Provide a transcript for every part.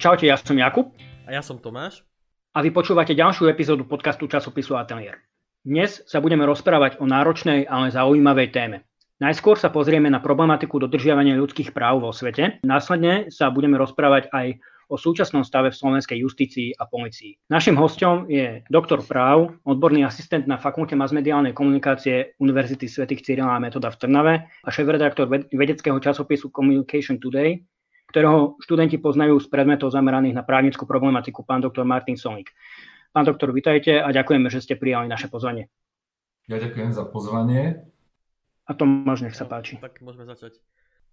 Čaute, ja som Jakub. A ja som Tomáš. A vy počúvate ďalšiu epizódu podcastu časopisu Ateliér. Dnes sa budeme rozprávať o náročnej, ale zaujímavej téme. Najskôr sa pozrieme na problematiku dodržiavania ľudských práv vo svete. Následne sa budeme rozprávať aj o súčasnom stave v slovenskej justícii a polícii. Naším hosťom je doktor práv, odborný asistent na Fakulte masmediálnej komunikácie Univerzity svätých Cyrila a Metoda v Trnave a šéfredaktor vedeckého časopisu Communication Today, ktorého študenti poznajú z predmetov zameraných na právnickú problematiku, pán doktor Martin Solík. Pán doktor, vitajte a ďakujeme, že ste prijali naše pozvanie. Ja ďakujem za pozvanie. A Tomáš, nech sa páči. Tak môžeme začať.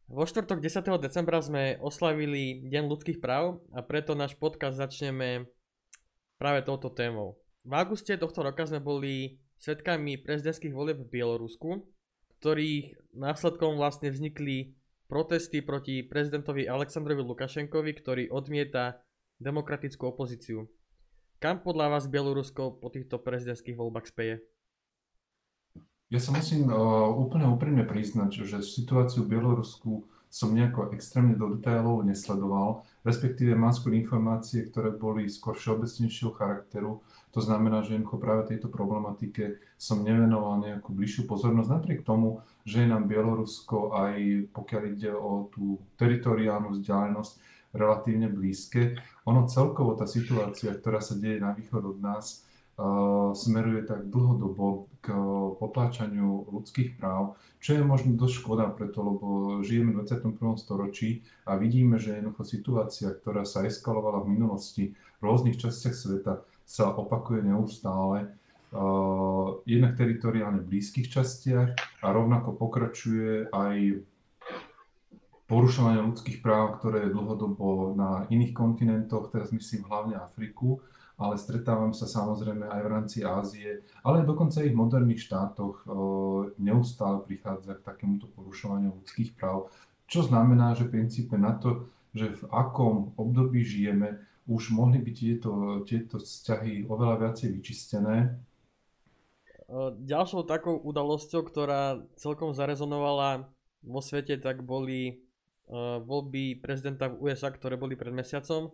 Vo štvrtok 10. decembra sme oslavili Deň ľudských práv a preto náš podcast začneme práve touto témou. V auguste tohto roka sme boli svedkami prezidentských volieb v Bielorusku, ktorých následkom vlastne vznikli protesty proti prezidentovi Aleksandrovi Lukašenkovi, ktorý odmieta demokratickú opozíciu. Kam podľa vás Bielorusko po týchto prezidentských voľbách speje? Ja sa musím úplne úprimne priznať, že situáciu v Bielorusku som nejako extrémne do detailov nesledoval, respektíve mám skôr informácie, ktoré boli skôr všeobecnejšieho charakteru. To znamená, že práve tejto problematike som nevenoval nejakú bližšiu pozornosť, napriek tomu, že je nám Bielorusko aj pokiaľ ide o tú teritoriálnu vzdialenosť relatívne blízke. Ono celkovo tá situácia, ktorá sa deje na východ od nás, smeruje tak dlhodobo k potláčaniu ľudských práv, čo je možno dosť škoda preto, lebo žijeme v 21. storočí a vidíme, že jednoducho situácia, ktorá sa eskalovala v minulosti v rôznych častiach sveta, sa opakuje neustále, jednak teritoriálne v blízkych častiach a rovnako pokračuje aj porušovanie ľudských práv, ktoré je dlhodobo na iných kontinentoch, teraz myslím hlavne Afriku, ale stretávam sa samozrejme aj v rámci Ázie, ale dokonca aj v moderných štátoch neustále prichádza k takémuto porušovaniu ľudských práv, čo znamená, že v princípe na to, že v akom období žijeme, už mohli byť tieto vzťahy oveľa viacej vyčistené. Ďalšou takou udalosťou, ktorá celkom zarezonovala vo svete, tak boli voľby prezidenta v USA, ktoré boli pred mesiacom.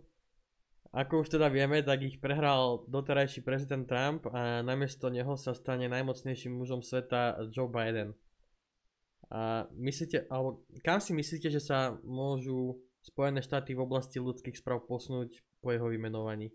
Ako už teda vieme, tak ich prehral doterajší prezident Trump a namiesto neho sa stane najmocnejším mužom sveta Joe Biden. A kam si myslíte, že sa môžu Spojené štáty v oblasti ľudských správ posunúť po jeho vymenovaní?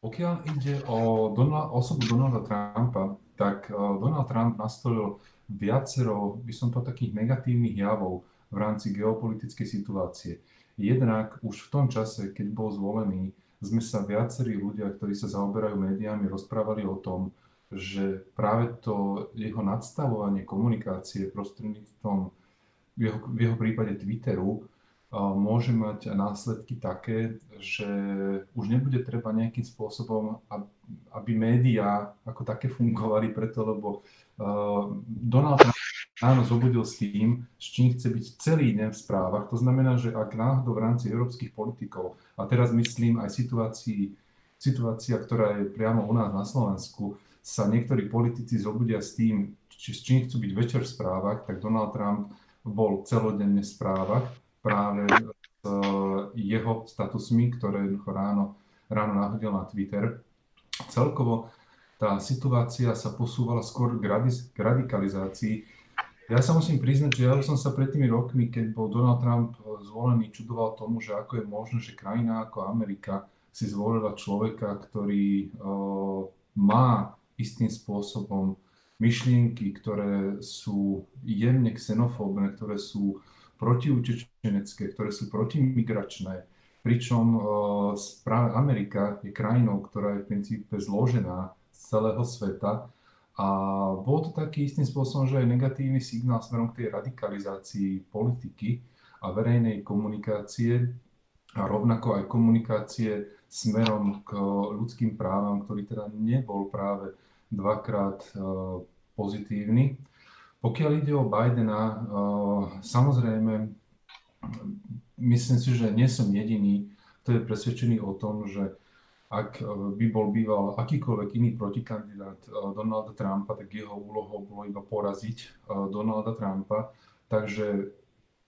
Pokiaľ ide o osobu Donalda Trumpa, tak Donald Trump nastolil viacero, by som to takých negatívnych javov v rámci geopolitickej situácie. Jednak už v tom čase, keď bol zvolený, sme sa viacerí ľudia, ktorí sa zaoberajú médiami, rozprávali o tom, že práve to jeho nadstavovanie komunikácie prostredníctvom v jeho prípade Twitteru môže mať následky také, že už nebude treba nejakým spôsobom, aby médiá ako také fungovali preto, lebo Donald Trump zobudil s tým, s čím chce byť celý deň v správach. To znamená, že ak náhodou v rámci európskych politikov, a teraz myslím aj situácia, ktorá je priamo u nás na Slovensku, sa niektorí politici zobudia s tým, s čím chcú byť večer v správach, tak Donald Trump bol celodenne v správach práve s jeho statusmi, ktoré ráno nahodil na Twitter. Celkovo tá situácia sa posúvala skôr k radikalizácii. Ja sa musím priznať, že ja som sa pred tými rokmi, keď bol Donald Trump zvolený, čudoval tomu, že ako je možné, že krajina ako Amerika si zvolila človeka, ktorý má istým spôsobom myšlienky, ktoré sú jemne xenofóbne, ktoré sú protiutečenecké, ktoré sú protimigračné. Pričom práve Amerika je krajinou, ktorá je v princípe zložená z celého sveta. A bol to taký istým spôsobom, že aj negatívny signál smerom k tej radikalizácii politiky a verejnej komunikácie a rovnako aj komunikácie smerom k ľudským právam, ktorý teda nebol práve dvakrát pozitívny. Pokiaľ ide o Bidena, samozrejme, myslím si, že nie som jediný, kto je presvedčený o tom, že ak by bol býval akýkoľvek iný protikandidát Donalda Trumpa, tak jeho úlohou bolo iba poraziť Donalda Trumpa. Takže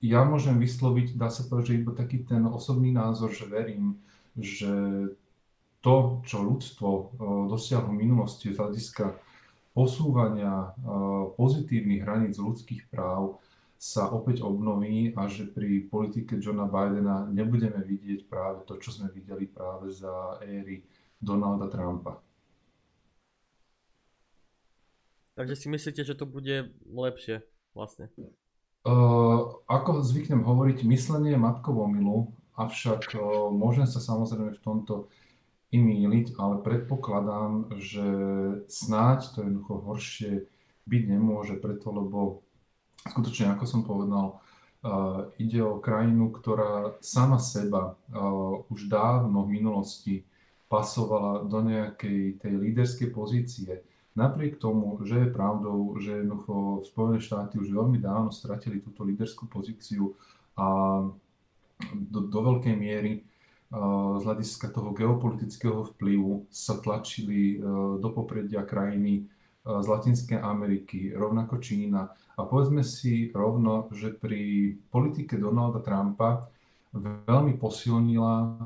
ja môžem vysloviť, dá sa povedať, že iba taký ten osobný názor, že verím, že to, čo ľudstvo dosiahlo v minulosti z hľadiska posúvania pozitívnych hraníc ľudských práv, sa opäť obnoví a že pri politike Johna Bidena nebudeme vidieť práve to, čo sme videli práve za éry Donalda Trumpa. Takže si myslíte, že to bude lepšie vlastne? Ako zvyknem hovoriť, myslenie je matkovo milu, avšak môžem sa samozrejme v tomto i mýliť, ale predpokladám, že snáď to jednoducho horšie byť nemôže preto, lebo skutočne, ako som povedal, ide o krajinu, ktorá sama seba už dávno v minulosti pasovala do nejakej tej líderskej pozície. Napriek tomu, že je pravdou, že jednoducho Spojené štáty už veľmi dávno stratili túto líderskú pozíciu a do veľkej miery z hľadiska toho geopolitického vplyvu sa tlačili do popredia krajiny z Latinskej Ameriky, rovnako Čína. A povedzme si rovno, že pri politike Donalda Trumpa veľmi posilnila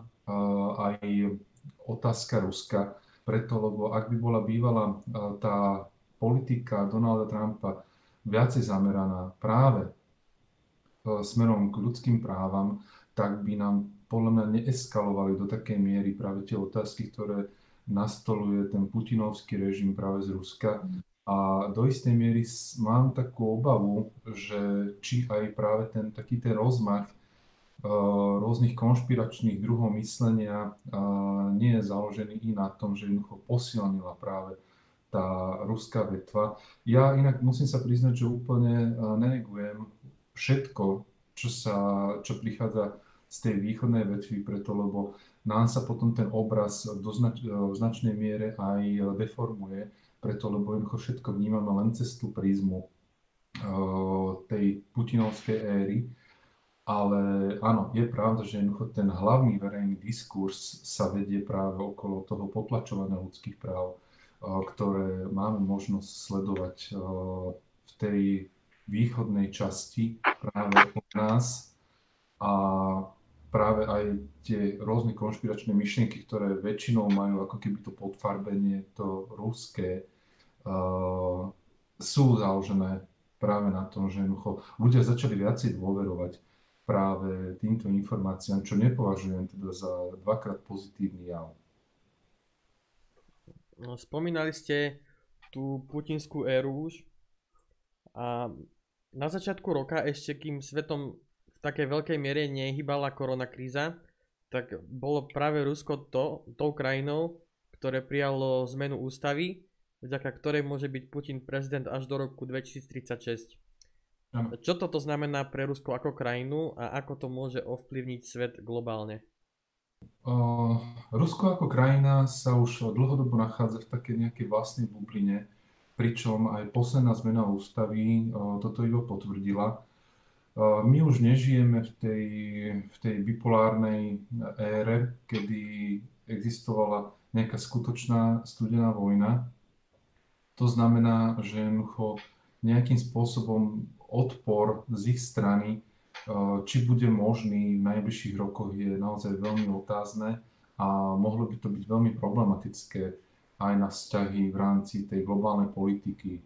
aj otázka Ruska, preto, lebo ak by bola bývala tá politika Donalda Trumpa viacej zameraná práve smerom k ľudským právam, tak by nám podľa mňa neeskalovali do takej miery práve tie otázky, ktoré nastoluje ten putinovský režim práve z Ruska. A do istej miery mám takú obavu, že či aj práve ten taký ten rozmach rôznych konšpiračných druhov myslenia nie je založený i na tom, že jednoducho posilnila práve tá ruská vetva. Ja inak musím sa priznať, že úplne nenegujem všetko, čo prichádza z tej východnej vetvy, preto lebo nám sa potom ten obraz v značnej miere aj deformuje, preto lebo všetko vnímame len cez tú prízmu tej putinovskej éry. Ale áno, je pravda, že ten hlavný verejný diskurs sa vedie práve okolo toho potlačovania ľudských práv, ktoré máme možnosť sledovať v tej východnej časti práve od nás. A práve aj tie rôzne konšpiračné myšlienky, ktoré väčšinou majú ako keby to podfarbenie, to ruské, sú založené práve na tom, že ľudia začali viacej dôverovať práve týmto informáciám, čo nepovažujem teda za dvakrát pozitívny jav. Spomínali ste tú putinskú éru už a na začiatku roka ešte, kým svetom v takej veľkej miere nehýbala koronakríza, tak bolo práve Rusko tou krajinou, ktoré prijalo zmenu ústavy, vďaka ktorej môže byť Putin prezident až do roku 2036. Čo toto znamená pre Rusko ako krajinu a ako to môže ovplyvniť svet globálne? Rusko ako krajina sa už dlhodobo nachádza v takej nejakej vlastnej bubline, pričom aj posledná zmena ústavy toto iba potvrdila. My už nežijeme v tej bipolárnej ére, kedy existovala nejaká skutočná studená vojna. To znamená, že nejakým spôsobom odpor z ich strany, či bude možný v najbližších rokoch, je naozaj veľmi otázne a mohlo by to byť veľmi problematické aj na vzťahy v rámci tej globálnej politiky,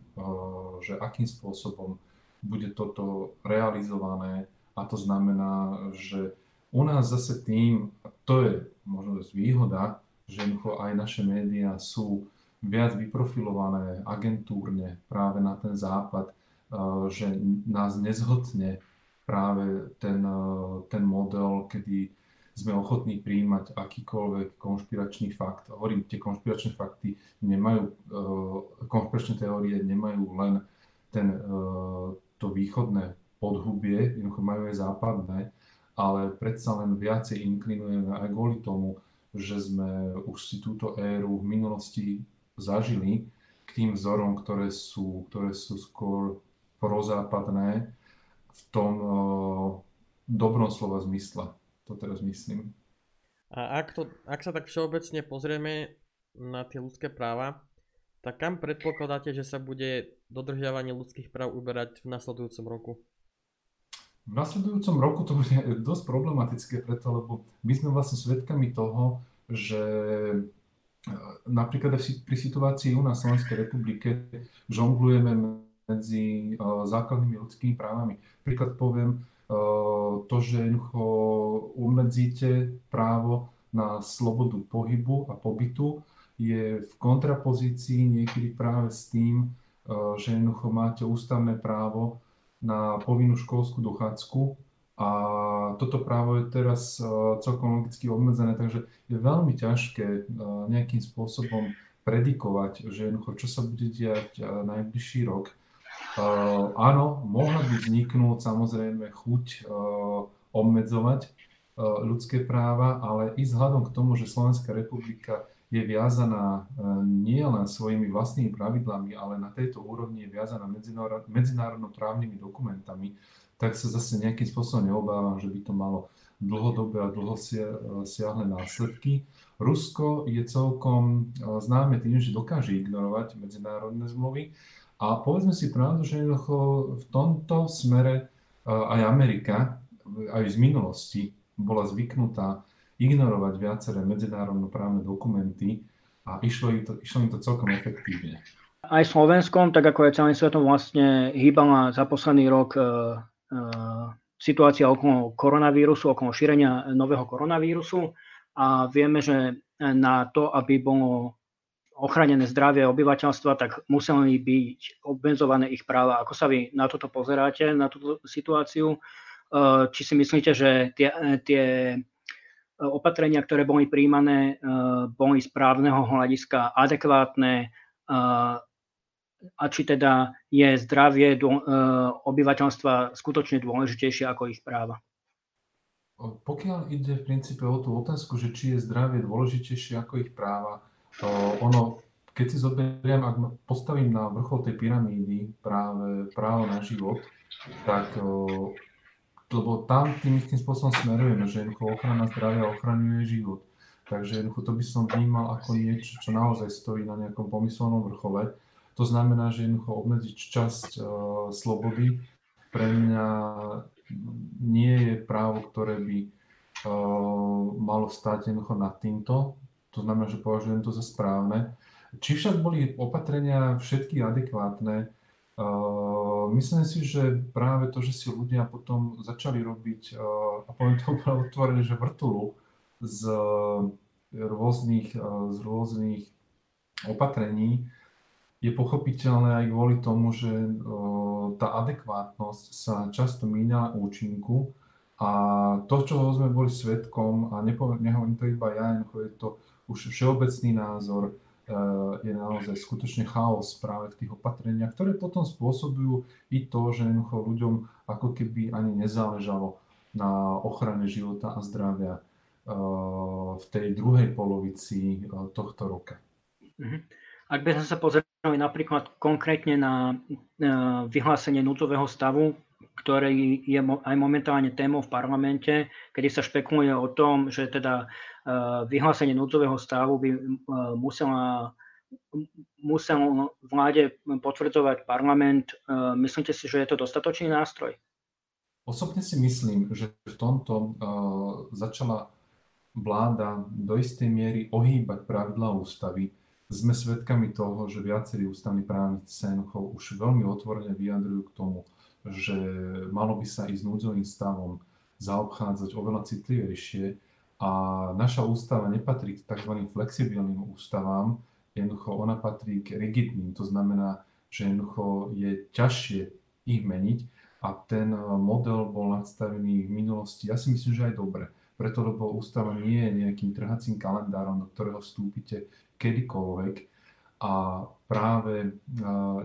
že akým spôsobom bude toto realizované. A to znamená, že u nás zase tým, to je možno výhoda, že aj naše médiá sú viac vyprofilované agentúrne práve na ten západ, že nás nezhotne práve ten model, kedy sme ochotní prijímať akýkoľvek konšpiračný fakt. Hovorím, tie konšpiračné fakty nemajú, konšpiračné teórie nemajú len to východné podhubie, jednoducho majú aj západné, ale predsa len viacej inklinujeme aj kvôli tomu, že sme už si túto éru v minulosti zažili k tým vzorom, ktoré sú skôr prozápadné v tom dobrom slova zmysle. To teraz myslím. A ak sa tak všeobecne pozrieme na tie ľudské práva, tak kam predpokladáte, že sa bude dodržiavanie ľudských práv uberať v nasledujúcom roku? V nasledujúcom roku to bude dosť problematické preto, lebo my sme vlastne svedkami toho, že napríklad pri situácii u nás v Slovenskej republike žonglujeme medzi základnými ľudskými právami. Príklad poviem to, že jednoducho obmedzíte právo na slobodu pohybu a pobytu je v kontrapozícii niekedy práve s tým, že jednoducho máte ústavné právo na povinnú školskú dochádzku a toto právo je teraz celkom logicky obmedzené, takže je veľmi ťažké nejakým spôsobom predikovať, že jednoducho čo sa bude diať najbližší rok. Áno, mohla by vzniknúť samozrejme chuť obmedzovať ľudské práva, ale i vzhľadom k tomu, že Slovenská republika je viazaná nielen svojimi vlastnými pravidlami, ale na tejto úrovni je viazaná medzinárodnoprávnymi dokumentami, tak sa zase nejakým spôsobom neobávam, že by to malo dlhodobé a dlhosiahle následky. Rusko je celkom známe tým, že dokáže ignorovať medzinárodné zmluvy. A povedzme si pravdu, že v tomto smere aj Amerika, aj z minulosti, bola zvyknutá ignorovať viaceré medzinárodnoprávne dokumenty a išlo im to celkom efektívne. Aj Slovenskom, tak ako aj celým svetom vlastne hýbala za posledný rok situácia okolo koronavírusu, okolo šírenia nového koronavírusu a vieme, že na to, aby bolo ochránené zdravie obyvateľstva, tak museli byť obmedzované ich práva. Ako sa vy na toto pozeráte, na túto situáciu? Či si myslíte, že tie opatrenia, ktoré boli prijímané, boli z právneho hľadiska adekvátne a či teda je zdravie obyvateľstva skutočne dôležitejšie ako ich práva? Pokiaľ ide v princípe o tú otázku, že či je zdravie dôležitejšie ako ich práva, keď si zoberiem, ak postavím na vrchol tej pyramídy práve právo na život, tak lebo tam tým istým spôsobom smerujeme, že jednoducho ochrana zdravia ochraňuje život. Takže jednoducho to by som vnímal ako niečo, čo naozaj stojí na nejakom pomyselnom vrchole. To znamená, že jednoducho obmedziť časť slobody pre mňa nie je právo, ktoré by malo stáť jednoducho nad týmto. To znamená, že považujem to za správne. Či však boli opatrenia všetky adekvátne, myslím si, že práve to, že si ľudia potom začali robiť, a poviem to otvorene, že vrtulu z rôznych opatrení, je pochopiteľné aj kvôli tomu, že tá adekvátnosť sa často míňa účinku. A to, čoho sme boli svedkom, a nehovorím to iba ja, je to už všeobecný názor, je naozaj skutočne chaos práve v tých opatreniach, ktoré potom spôsobujú i to, že ľuďom ako keby ani nezáležalo na ochrane života a zdravia v tej druhej polovici tohto roka. Ak by sme sa pozerali napríklad konkrétne na vyhlásenie núdzového stavu, ktorý je aj momentálne témou v parlamente, kedy sa špekuluje o tom, že teda vyhlásenie núdzového stavu by musel vláde potvrdzovať parlament. Myslíte si, že je to dostatočný nástroj? Osobne si myslím, že v tomto začala vláda do istej miery ohýbať pravidlá ústavy. Sme svedkami toho, že viacerí ústavní právnici sa už veľmi otvorene vyjadrujú k tomu, že malo by sa ísť núdzovým stavom zaobchádzať oveľa citlivejšie a naša ústava nepatrí k tzv. Flexibilným ústavám, jednoducho ona patrí k rigidným, to znamená, že jednoducho je ťažšie ich meniť a ten model bol nastavený v minulosti, ja si myslím, že aj dobre, preto lebo ústava nie je nejakým trhacím kalendárom, do ktorého vstúpite kedykoľvek a práve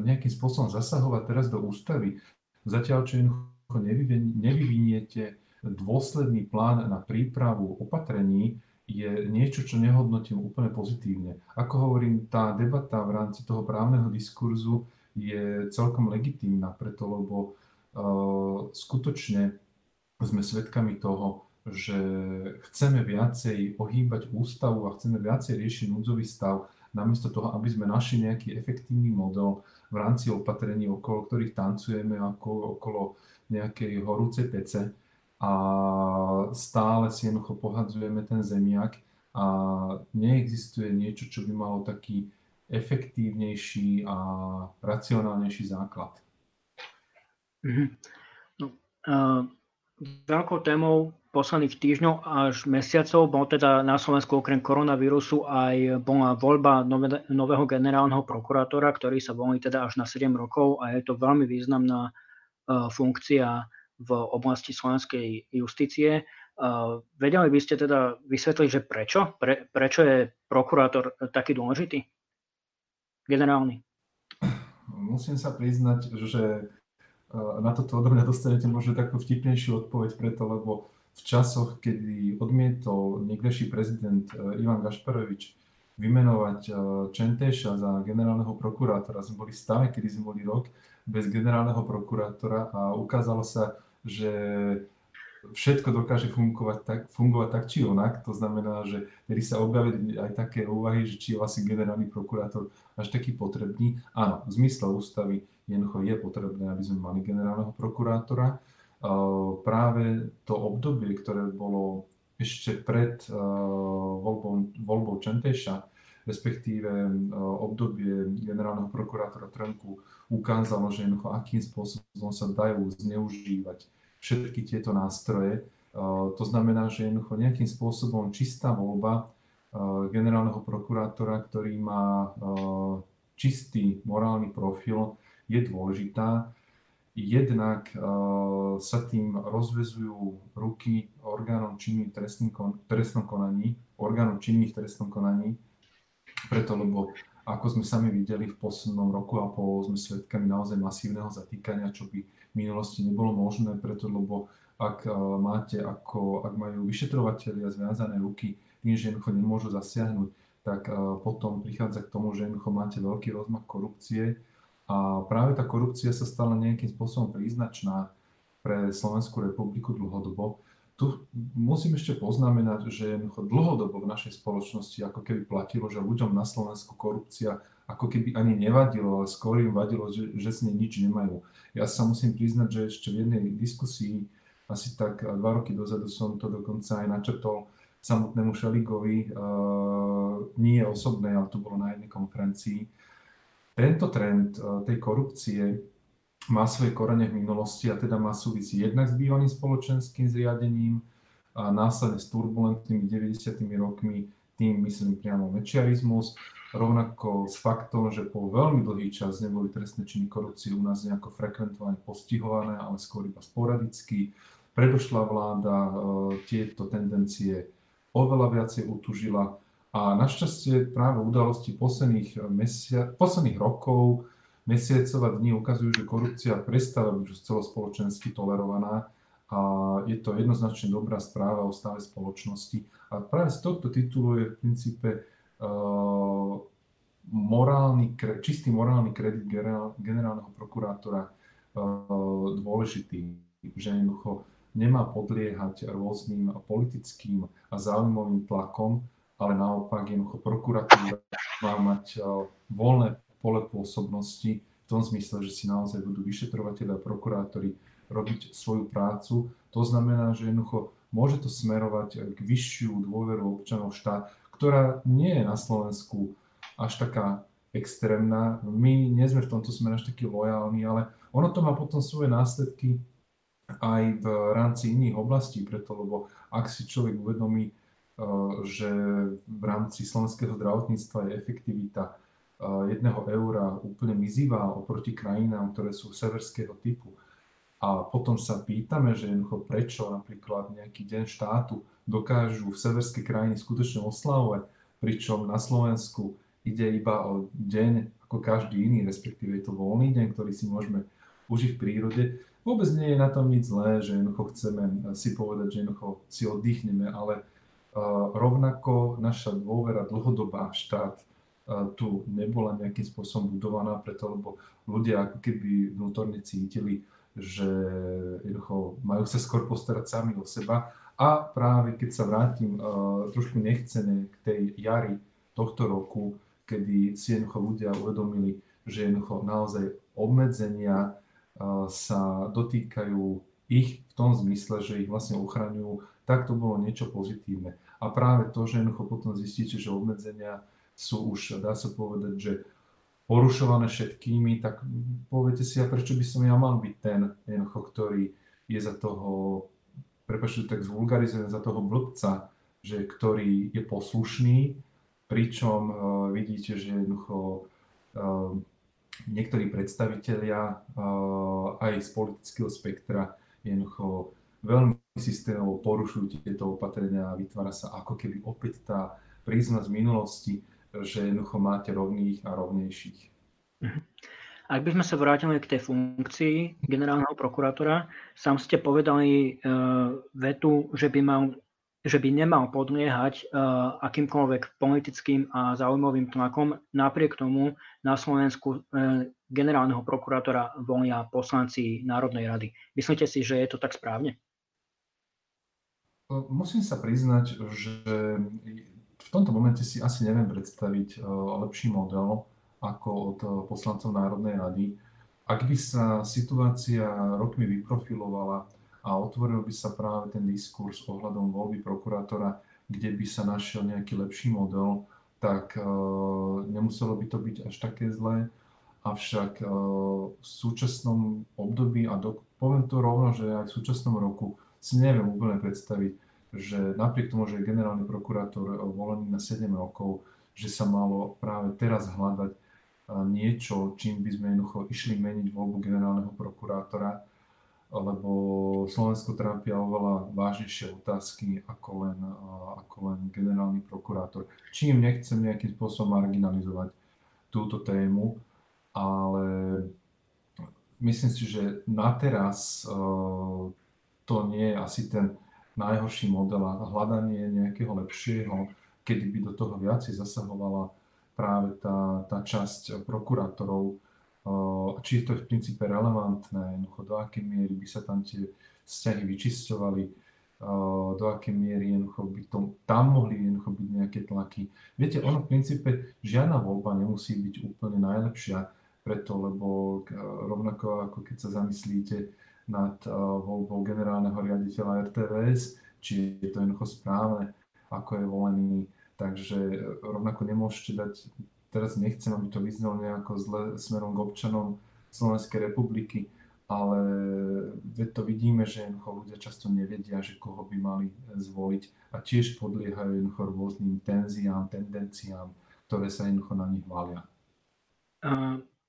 nejakým spôsobom zasahovať teraz do ústavy, zatiaľ, čo jednoducho nevyviniete dôsledný plán na prípravu opatrení, je niečo, čo nehodnotím úplne pozitívne. Ako hovorím, tá debata v rámci toho právneho diskurzu je celkom legitímna, preto lebo skutočne sme svedkami toho, že chceme viacej ohýbať ústavu a chceme viacej riešiť núdzový stav, namiesto toho, aby sme našli nejaký efektívny model, v rámci opatrení, okolo ktorých tancujeme ako okolo nejakej horúcej pece a stále si jednoducho pohadzujeme ten zemiak a neexistuje niečo, čo by malo taký efektívnejší a racionálnejší základ. No, veľkou témou posledných týždňov až mesiacov bol teda na Slovensku okrem koronavírusu aj bola voľba nového generálneho prokurátora, ktorý sa volí teda až na 7 rokov a je to veľmi významná funkcia v oblasti slovenskej justície. Vedeli by ste teda vysvetliť, že prečo? Prečo je prokurátor taký dôležitý? Generálny. Musím sa priznať, že na toto odo mňa dostanete možno takú vtipnejšiu odpoveď preto, lebo v časoch, kedy odmietol niekdejší prezident Ivan Gašparovič vymenovať Čentéša za generálneho prokurátora, sme boli v stave, kedy sme boli rok bez generálneho prokurátora a ukázalo sa, že všetko dokáže fungovať tak či onak. To znamená, že kedy sa objavili aj také úvahy, že či je vlastne generálny prokurátor až taký potrebný. Áno, v zmysle ústavy jednoducho je potrebné, aby sme mali generálneho prokurátora. Práve to obdobie, ktoré bolo ešte pred voľbou Čentéša, respektíve obdobie generálneho prokurátora Trnku, ukázalo, že akým spôsobom sa dajú zneužívať všetky tieto nástroje. To znamená, že nejakým spôsobom čistá voľba generálneho prokurátora, ktorý má čistý morálny profil, je dôležitá. Jednak sa tým rozväzujú ruky orgánom činným v trestnom konaní, preto lebo ako sme sami videli v poslednom roku a pol, sme svedkami naozaj masívneho zatýkania, čo by v minulosti nebolo možné, preto lebo ak majú vyšetrovatelia zviazané ruky tým, že jednoducho nemôžu zasiahnuť, tak potom prichádza k tomu, že jednoducho máte veľký rozmach korupcie. A práve tá korupcia sa stala nejakým spôsobom príznačná pre Slovenskú republiku dlhodobo. Tu musím ešte poznamenať, že dlhodobo v našej spoločnosti ako keby platilo, že ľuďom na Slovensku korupcia ako keby ani nevadilo, ale skôr im vadilo, že s nej nič nemajú. Ja sa musím priznať, že ešte v jednej diskusii, asi tak 2 roky dozadu som to dokonca aj načrtol samotnému Šaligovi, nie osobné, ale to bolo na jednej konferencii. Tento trend tej korupcie má svoje korene v minulosti a teda má súvisí jednak s bývalým spoločenským zriadením a následne s turbulentnými 90. rokmi, tým myslím priamo mečiarizmus, rovnako s faktom, že po veľmi dlhý čas neboli trestné činy korupcie u nás nejako frekventovane postihované, ale skôr iba sporadicky. Predošla vláda tieto tendencie oveľa viacej utužila. A našťastie práve udalosti posledných rokov, mesiacov a dní ukazujú, že korupcia prestáva byť celospoločensky tolerovaná a je to jednoznačne dobrá správa o stave spoločnosti. A práve z tohto titulu je v princípe čistý morálny kredit generálneho prokurátora dôležitý, že jednoducho nemá podliehať rôznym politickým a záujmovým tlakom, ale naopak jednoducho prokuratúra má mať voľné pole pôsobnosti v tom zmysle, že si naozaj budú vyšetrovateľi a prokurátori robiť svoju prácu. To znamená, že jednoducho môže to smerovať k vyššiu dôveru občanov v štát, ktorá nie je na Slovensku až taká extrémna. My nie sme v tomto smere až takí lojálni, ale ono to má potom svoje následky aj v rámci iných oblastí, preto lebo ak si človek uvedomí, že v rámci slovenského zdravotníctva je efektivita 1 eura úplne mizivá oproti krajinám, ktoré sú severského typu. A potom sa pýtame, že jednoducho prečo napríklad nejaký deň štátu dokážu v severskej krajine skutočne oslavovať, pričom na Slovensku ide iba o deň ako každý iný, respektíve je to voľný deň, ktorý si môžeme užiť v prírode. Vôbec nie je na tom nič zlé, že jednoducho chceme si povedať, že jednoducho si oddychneme, ale rovnako naša dôvera dlhodobá štát tu nebola nejakým spôsobom budovaná, preto lebo ľudia ako keby vnútorne cítili, že majú sa skôr postarať sami o seba. A práve keď sa vrátim trošku nechcene k tej jari tohto roku, kedy si ľudia uvedomili, že jednoducho naozaj obmedzenia sa dotýkajú ich v tom zmysle, že ich vlastne ochraňujú, tak to bolo niečo pozitívne. A práve to, že jednoducho potom zistíte, že obmedzenia sú už, dá sa povedať, že porušované všetkými, tak poviete si, a prečo by som ja mal byť ten, jednoducho, ktorý je za toho, prepáčte, tak zvulgarizovaný, za toho blbca, že ktorý je poslušný, pričom vidíte, že jednoducho niektorí predstavitelia aj z politického spektra jednoducho veľmi systémovo porušujú tieto opatrenia a vytvára sa ako keby opäť tá prízma z minulosti, že jednoducho máte rovných a rovnejších. Ak by sme sa vrátili k tej funkcii generálneho prokurátora, sám ste povedali vetu, že by nemal podliehať akýmkoľvek politickým a záujmovým tlakom. Napriek tomu na Slovensku generálneho prokurátora volia poslanci Národnej rady. Myslíte si, že je to tak správne? Musím sa priznať, že v tomto momente si asi neviem predstaviť lepší model ako od poslancov Národnej rady. Ak by sa situácia rokmi vyprofilovala a otvoril by sa práve ten diskurs ohľadom voľby prokurátora, kde by sa našiel nejaký lepší model, tak nemuselo by to byť až také zlé. Avšak v súčasnom období, a poviem to rovno, že aj v súčasnom roku si neviem úplne predstaviť, že napriek tomu, že je generálny prokurátor volený na 7 rokov, že sa malo práve teraz hľadať niečo, čím by sme jednoducho išli meniť voľbu generálneho prokurátora, lebo Slovensko trápia oveľa vážnejšie otázky ako len generálny prokurátor. Čím nechcem nejakým spôsobom marginalizovať túto tému, ale myslím si, že na teraz to nie je asi ten najhorší model a hľadanie nejakého lepšieho, kedy by do toho viacej zasahovala práve tá časť prokurátorov, či je to v princípe relevantné, jednoducho do akej miery by sa tam tie vzťahy vyčisťovali, do akej miery jednoducho by tam mohli jednoducho byť nejaké tlaky. Viete, ono v princípe žiadna voľba nemusí byť úplne najlepšia, preto, lebo rovnako ako keď sa zamyslíte nad voľbou generálneho riaditeľa RTVS, či je to jednoducho správne, ako je volený, takže rovnako nemôžete dať. Teraz nechcem, aby to vyznelo nejako zle smerom k občanom Slovenskej republiky, ale to vidíme, že ľudia často nevedia, že koho by mali zvoliť a tiež podliehajú jednoducho rôznym tenziám, tendenciám, ktoré sa jednoducho na nich valia.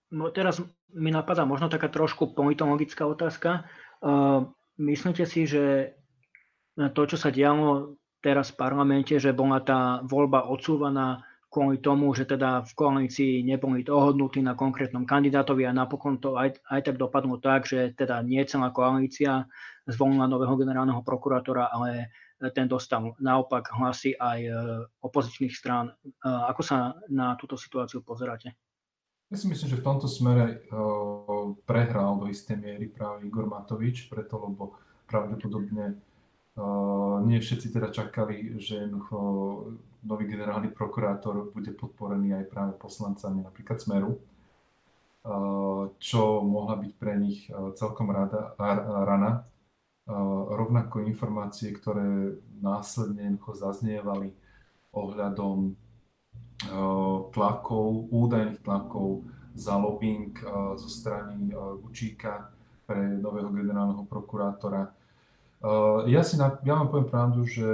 No teraz mi napadá možno taká trošku politologická otázka. Myslíte si, že to, čo sa dialo teraz v parlamente, že bola tá voľba odsúvaná kvôli tomu, že teda v koalícii neboli dohodnutí na konkrétnom kandidátovi a napokon to aj tak dopadlo tak, že teda nie celá koalícia zvolila nového generálneho prokurátora, ale ten dostal naopak hlasy aj opozičných strán. Ako sa na túto situáciu pozeráte? Ja si myslím, že v tomto smere prehral do istej miery práve Igor Matovič, preto lebo pravdepodobne nie všetci teda čakali, že nový generálny prokurátor bude podporený aj práve poslancami napríklad Smeru, čo mohla byť pre nich celkom rana. Rovnako informácie, ktoré následne zaznievali ohľadom tlakov, údajných tlakov za lobbying zo strany Gučíka pre nového generálneho prokurátora. Ja vám poviem pravdu, že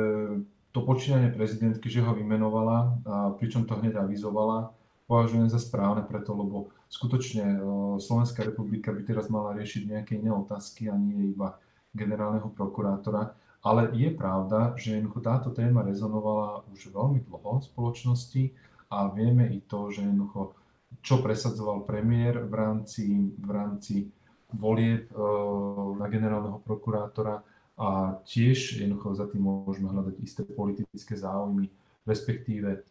to počínanie prezidentky, že ho vymenovala, pričom to hneď avizovala, považujem za správne preto, lebo skutočne Slovenská republika by teraz mala riešiť nejaké iné otázky a nie iba generálneho prokurátora. Ale je pravda, že jednoducho táto téma rezonovala už veľmi dlho v spoločnosti a vieme i to, že jednoducho čo presadzoval premiér v rámci volieb na generálneho prokurátora, a tiež jednoducho za tým môžeme hľadať isté politické záujmy, respektíve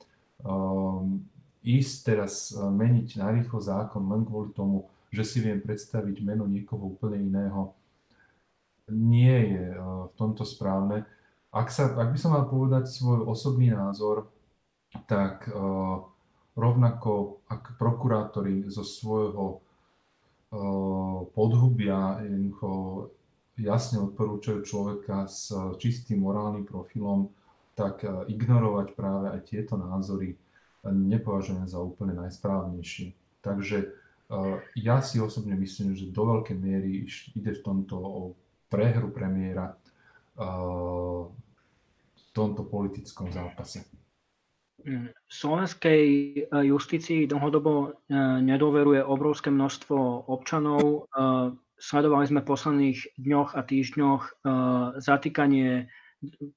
ísť teraz meniť narýchlo zákon len kvôli tomu, že si viem predstaviť meno niekoho úplne iného, nie je v tomto správne. Ak by som mal povedať svoj osobný názor, tak rovnako ako prokurátori zo svojho podhubia jasne odporúčajú človeka s čistým morálnym profilom, tak ignorovať práve aj tieto názory nepovažujem za úplne najsprávnejšie. Takže ja si osobne myslím, že do veľkej miery ide v tomto o prehru premiéra v tomto politickom zápase. Slovenskej justícii dlhodobo nedoveruje obrovské množstvo občanov. Sledovali sme v posledných dňoch a týždňoch zatýkanie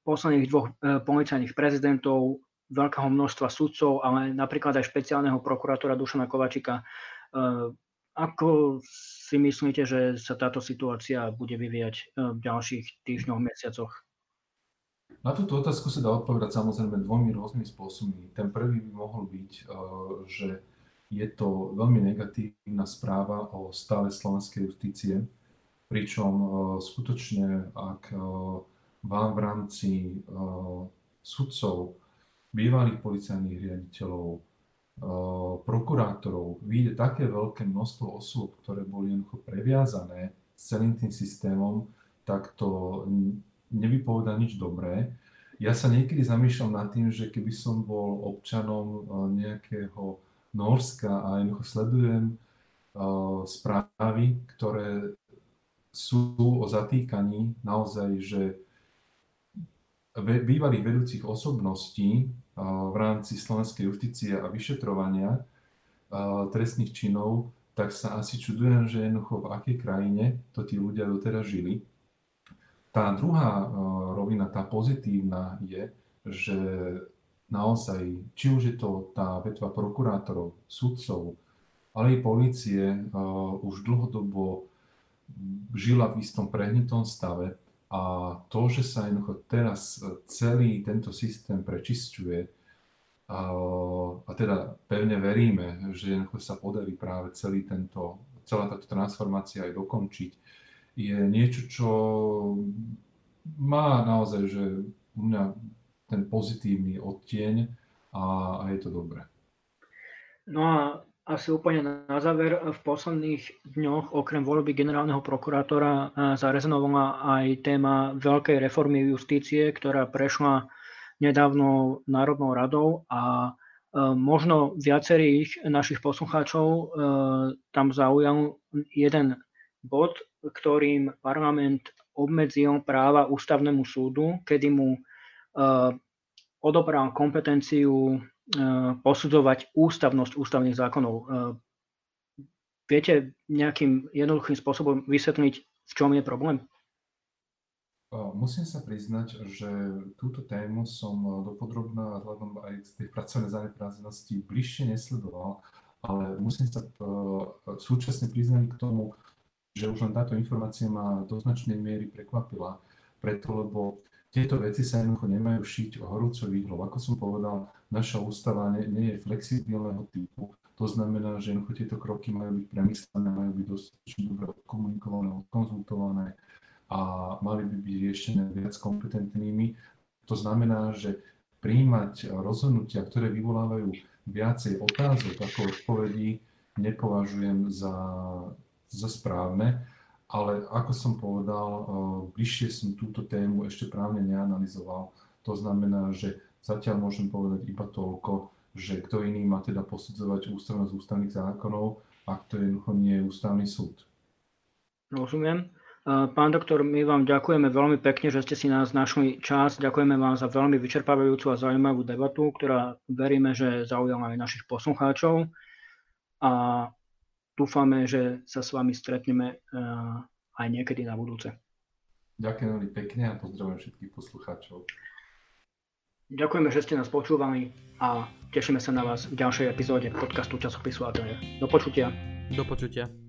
posledných dvoch policajných prezidentov, veľkého množstva sudcov, ale napríklad aj špeciálneho prokurátora Dušana Kováčika. Ako si myslíte, že sa táto situácia bude vyvíjať v ďalších týždňoch, mesiacoch? Na túto otázku sa dá odpovedať samozrejme dvomi rôznymi spôsobmi. Ten prvý by mohol byť, že je to veľmi negatívna správa o stave slovenskej justície, pričom skutočne, ak vám v rámci sudcov, bývalých policajných riaditeľov, prokurátorov vyjde také veľké množstvo osôb, ktoré boli jednoducho previazané s celým tým systémom, tak to nevypovedá nič dobré. Ja sa niekedy zamýšľam nad tým, že keby som bol občanom nejakého Norska a jednoducho sledujem správy, ktoré sú o zatýkaní naozaj, že bývalých vedúcich osobností v rámci slovenskej justície a vyšetrovania trestných činov, tak sa asi čudujem, že jednoducho v akej krajine to tí ľudia doteraz žili. Tá druhá rovina, tá pozitívna je, že naozaj, či už je to tá vetva prokurátorov, sudcov, ale aj polície už dlhodobo žila v istom prehnitom stave a to, že sa jednoducho teraz celý tento systém prečisťuje a teda pevne veríme, že jednoducho sa podarí práve celá táto transformácia aj dokončiť, je niečo, čo má naozaj, že u mňa ten pozitívny odtieň a je to dobré. No a asi úplne na záver, v posledných dňoch okrem voľby generálneho prokurátora zarezonovala aj téma veľkej reformy justície, ktorá prešla nedávno Národnou radou a možno viacerých našich poslucháčov tam zaujal jeden bod, ktorým parlament obmedzil práva ústavnému súdu, kedy mu odobral kompetenciu posudzovať ústavnosť ústavných zákonov. Viete nejakým jednoduchým spôsobom vysvetliť, v čom je problém? Musím sa priznať, že túto tému som dopodrobná vzhľadom aj z tej pracovnej zaneprázdnenosti bližšie nesledoval, ale musím sa súčasne priznať k tomu, že už len táto informácia ma do značnej miery prekvapila, preto lebo tieto veci sa jednoducho nemajú šiť o horúcov výhľov. Ako som povedal, naša ústava nie je flexibilného typu. To znamená, že jednoducho tieto kroky majú byť premyslené, majú byť dostatočne dobre odkomunikované, odkonzultované a mali by byť riešené viac kompetentnými. To znamená, že prijímať rozhodnutia, ktoré vyvolávajú viacej otázok ako odpovedí, nepovažujem za správne. Ale ako som povedal, bližšie som túto tému ešte právne neanalyzoval. To znamená, že zatiaľ môžem povedať iba toľko, že kto iný má teda posudzovať ústavnosť ústavných zákonov, ak to jednoducho nie je ústavný súd. Rozumiem. Pán doktor, my vám ďakujeme veľmi pekne, že ste si nás našli čas. Ďakujeme vám za veľmi vyčerpávajúcu a zaujímavú debatu, ktorá veríme, že zaujala aj našich poslucháčov. A dúfame, že sa s vami stretneme aj niekedy na budúce. Ďakujem veľmi pekne a pozdravujem všetkých poslucháčov. Ďakujeme, že ste nás počúvali a tešíme sa na vás v ďalšej epizóde podcastu Časopisu ATV. Do počutia. Do počutia.